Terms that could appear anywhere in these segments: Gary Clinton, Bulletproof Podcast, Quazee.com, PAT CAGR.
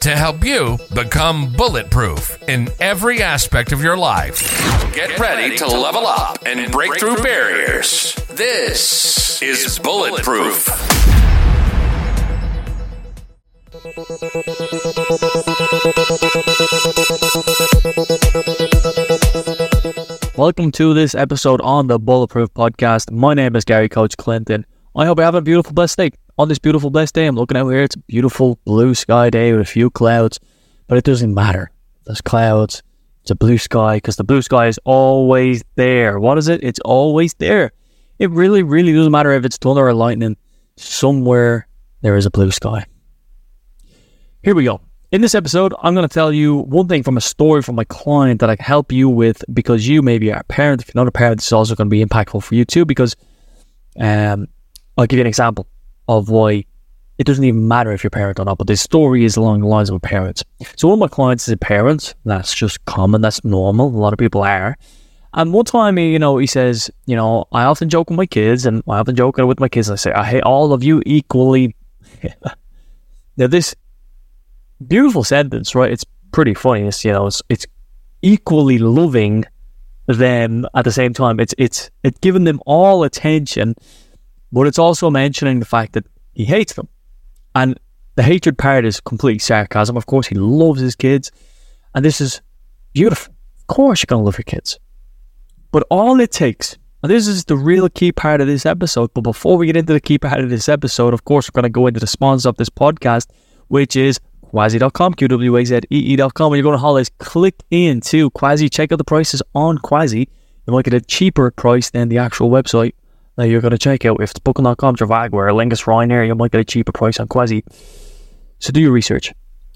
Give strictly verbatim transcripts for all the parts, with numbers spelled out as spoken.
to help you become bulletproof in every aspect of your life. Get, Get ready, ready to level up and, and break, break through, through barriers. barriers. This is, is Bulletproof. Welcome to this episode on the Bulletproof Podcast. My name is Gary Coach Clinton. I hope you have a beautiful, blessed day. On this beautiful, blessed day, I'm looking out here. It's a beautiful blue sky day with a few clouds, but it doesn't matter. There's clouds. It's a blue sky because the blue sky is always there. What is it? It's always there. It really, really doesn't matter if it's thunder or lightning. Somewhere there is a blue sky. Here we go. In this episode, I'm going to tell you one thing from a story from my client that I can help you with because you maybe are a parent. If you're not a parent, this is also going to be impactful for you too because... um. I'll give you an example of why it doesn't even matter if you're a parent or not, but this story is along the lines of a parent. So one of my clients is a parent. That's just common. That's normal. A lot of people are. And one time, he, you know, he says, you know, I often joke with my kids and I often joke with my kids. And I say, I hate all of you equally. Now, this beautiful sentence, right? It's pretty funny. It's, you know, it's, it's equally loving them at the same time. It's, it's, it's giving them all attention. But it's also mentioning the fact that he hates them. And the hatred part is complete sarcasm. Of course, he loves his kids. And this is beautiful. Of course, you're going to love your kids. But all it takes, and this is the real key part of this episode. But before we get into the key part of this episode, of course, we're going to go into the sponsor of this podcast, which is Quazee dot com, Q W A Z E E dot com. When you're going to holidays, click into Quazee. Check out the prices on Quazee. You might get a cheaper price than the actual website. Now you're going to check out if it's booking dot com, Travago, or Lingus Ryanair, you might get a cheaper price on Quazee. So do your research.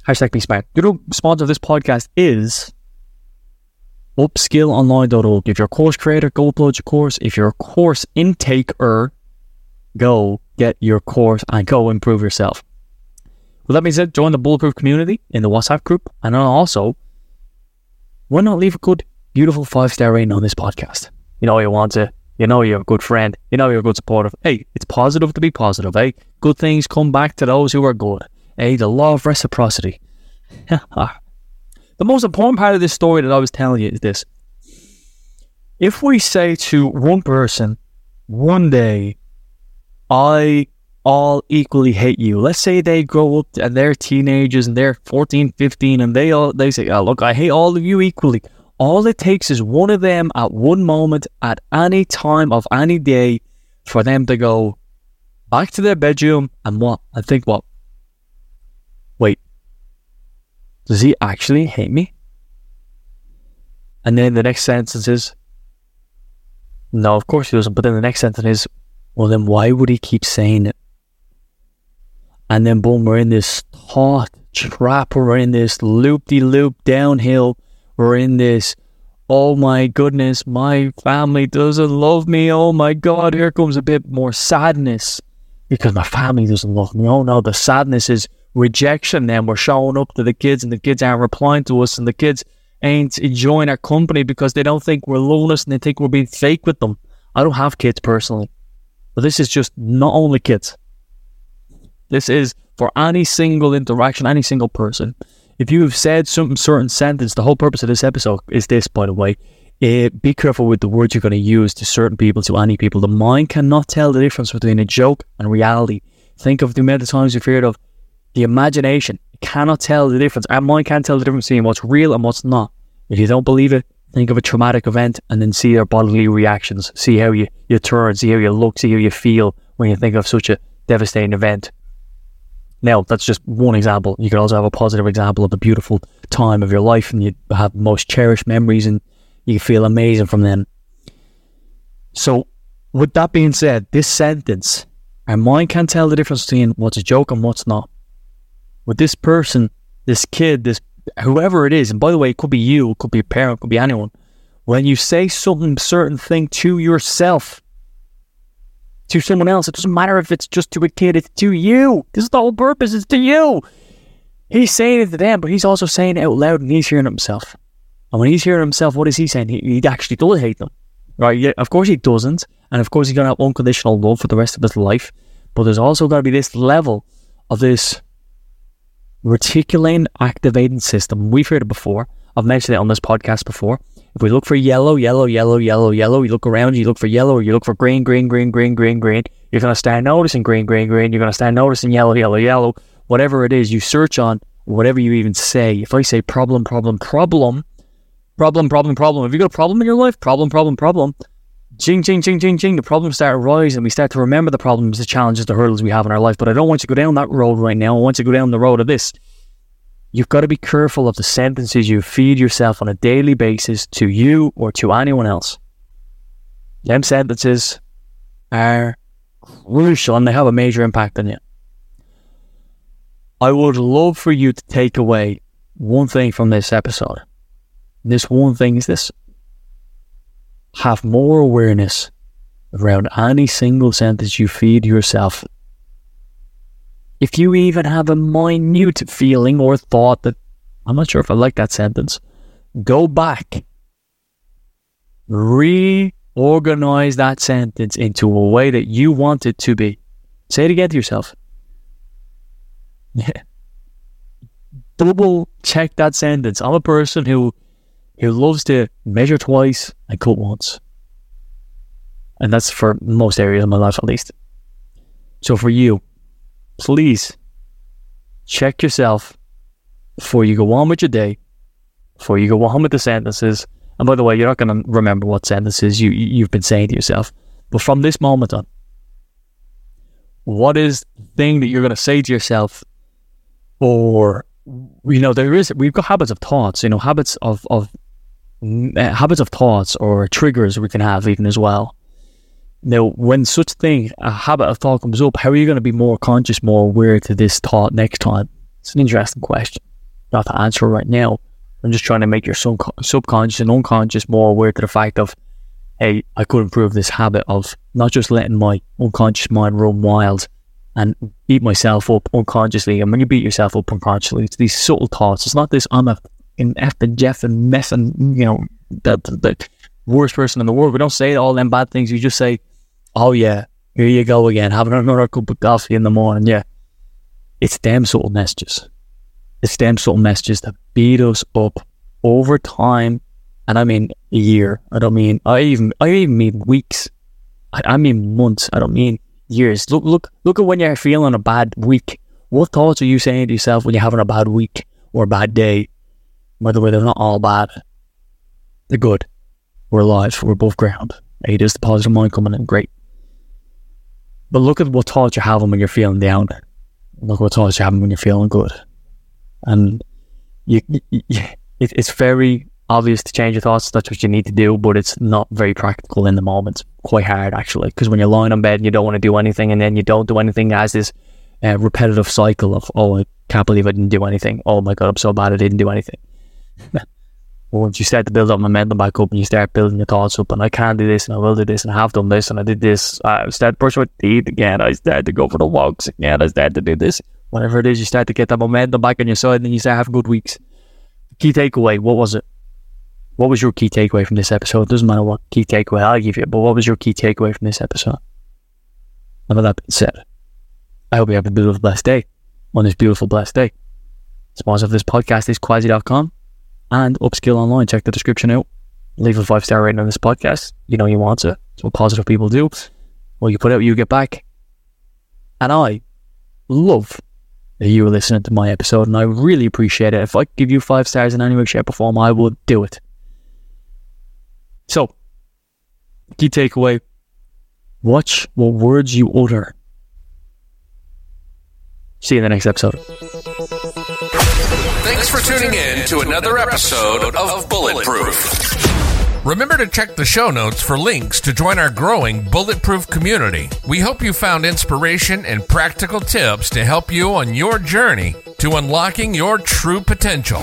Hashtag be smart. The real sponsor of this podcast is up skill online dot org. If you're a course creator, go upload your course. If you're a course intaker, go get your course and go improve yourself. With that being said, join the Bulletproof community in the WhatsApp group. And also, why not leave a good, beautiful five-star rating on this podcast? You know you want to. You know you're a good friend. You know you're a good supporter. Hey, it's positive to be positive, eh? Good things come back to those who are good. Eh, the law of reciprocity. The most important part of this story that I was telling you is this. If we say to one person, one day, I all equally hate you. Let's say they grow up and they're teenagers and they're fourteen, fifteen, and they all they say, oh, look, I hate all of you equally. All it takes is one of them at one moment, at any time of any day, for them to go back to their bedroom and what? And think what? Wait, does he actually hate me? And then the next sentence is, no, of course he doesn't. But then the next sentence is, well, then why would he keep saying it? And then boom, we're in this thought trap. We're in this loop-de-loop downhill. We're in this, oh my goodness, my family doesn't love me. Oh my God, here comes a bit more sadness because my family doesn't love me. Oh no, the sadness is rejection. Then we're showing up to the kids and the kids aren't replying to us and the kids ain't enjoying our company because they don't think we're loving us and they think we're being fake with them. I don't have kids personally, but this is just not only kids. This is for any single interaction, any single person. If you have said some certain sentence, the whole purpose of this episode is this, by the way. Uh, be careful with the words you're going to use to certain people, to any people. The mind cannot tell the difference between a joke and reality. Think of the amount of times you've heard of the imagination. It cannot tell the difference. Our mind can't tell the difference between what's real and what's not. If you don't believe it, think of a traumatic event and then see your bodily reactions. See how you, you turn, see how you look, see how you feel when you think of such a devastating event. Now, that's just one example. You could also have a positive example of a beautiful time of your life and you have the most cherished memories and you feel amazing from them. So, with that being said, this sentence, our mind can't tell the difference between what's a joke and what's not. With this person, this kid, this whoever it is, and by the way, it could be you, it could be a parent, it could be anyone, when you say something, certain thing to yourself, to someone else, it doesn't matter if it's just to a kid, it's to you. This is the whole purpose, it's to you. He's saying it to them, but he's also saying it out loud, and he's hearing it himself. And when he's hearing himself, what is he saying? He, he actually does hate them, right? Yeah, of course he doesn't, and of course he's going to have unconditional love for the rest of his life, but there's also got to be this level of this reticulating activating system. We've heard it before. I've mentioned it on this podcast before. If we look for yellow, yellow, yellow, yellow, yellow, you look around, you look for yellow, or you look for green, green, green, green, green, green, you're going to start noticing green, green, green, you're going to start noticing yellow, yellow, yellow, whatever it is you search on, whatever you even say. If I say problem, problem, problem, problem, problem, problem, have you got a problem in your life? Problem, problem, problem. Ching, ching, ching, ching, ching. The problems start to rise, and we start to remember the problems, the challenges, the hurdles we have in our life. But I don't want you to go down that road right now. I want you to go down the road of this. You've got to be careful of the sentences you feed yourself on a daily basis to you or to anyone else. Them sentences are crucial, and they have a major impact on you. I would love for you to take away one thing from this episode. This one thing is this. Have more awareness around any single sentence you feed yourself. If you even have a minute feeling or thought that, I'm not sure if I like that sentence, go back. Reorganize that sentence into a way that you want it to be. Say it again to yourself. Double check that sentence. I'm a person who He loves to measure twice and cut once. And that's for most areas of my life, at least. So for you, please check yourself before you go on with your day, before you go on with the sentences. And by the way, you're not going to remember what sentences you, you've been saying to yourself. But from this moment on, what is the thing that you're going to say to yourself? Or, you know, there is, we've got habits of thoughts, you know, habits of, of Uh, habits of thoughts or triggers we can have even as well. Now, when such thing, a habit of thought comes up, how are you going to be more conscious, more aware to this thought next time? It's an interesting question. Not to answer right now. I'm just trying to make your sub- subconscious and unconscious more aware to the fact of, hey, I could improve this habit of not just letting my unconscious mind run wild and beat myself up unconsciously. And when you beat yourself up unconsciously, it's these subtle thoughts. It's not this, I'm a in F and Jeff and mess and, you know, the, the, the worst person in the world. We don't say all them bad things. You just say, oh yeah, here you go again, having another cup of coffee in the morning. Yeah, it's them subtle messages. It's them subtle messages that beat us up over time. And I mean a year. I don't mean, I even I even mean weeks. I, I mean months. I don't mean years. Look, look, look at when you're feeling a bad week. What thoughts are you saying to yourself when you're having a bad week or a bad day? By the way, they're not all bad. They're good. We're alive. We're above ground. It is the positive mind coming in. Great. But look at what thoughts you have when you're feeling down. Look at what thoughts you have when you're feeling good. And you, you, it, it's very obvious to change your thoughts. That's what you need to do, but it's not very practical in the moment. It's quite hard, actually, because when you're lying on bed and you don't want to do anything, and then you don't do anything, as this uh, repetitive cycle of, oh, I can't believe I didn't do anything. Oh my God, I'm so bad I didn't do anything. Once you start to build up momentum back up, and you start building your thoughts up, and I can do this, and I will do this, and I have done this, and I did this, I start to brush my teeth again, I start to go for the walks again, I start to do this, whatever it is, you start to get that momentum back on your side, and you start having good weeks. Key takeaway, what was it? What was your key takeaway from this episode? It doesn't matter what key takeaway I'll give you, but what was your key takeaway from this episode? And with that being said, I hope you have a beautiful, blessed day. On this beautiful, blessed day, sponsor of this podcast is Quazee dot com and Upskill Online. Check the description out. Leave a five-star rating on this podcast. You know you want to. It's what positive people do. What you put out, you get back. And I love that you were listening to my episode, and I really appreciate it. If I could give you five stars in any way, shape or form, I would do it. So, key takeaway. Watch what words you utter. See you in the next episode. Thanks for tuning in to another episode of Bulletproof. Remember to check the show notes for links to join our growing Bulletproof community. We hope you found inspiration and practical tips to help you on your journey to unlocking your true potential.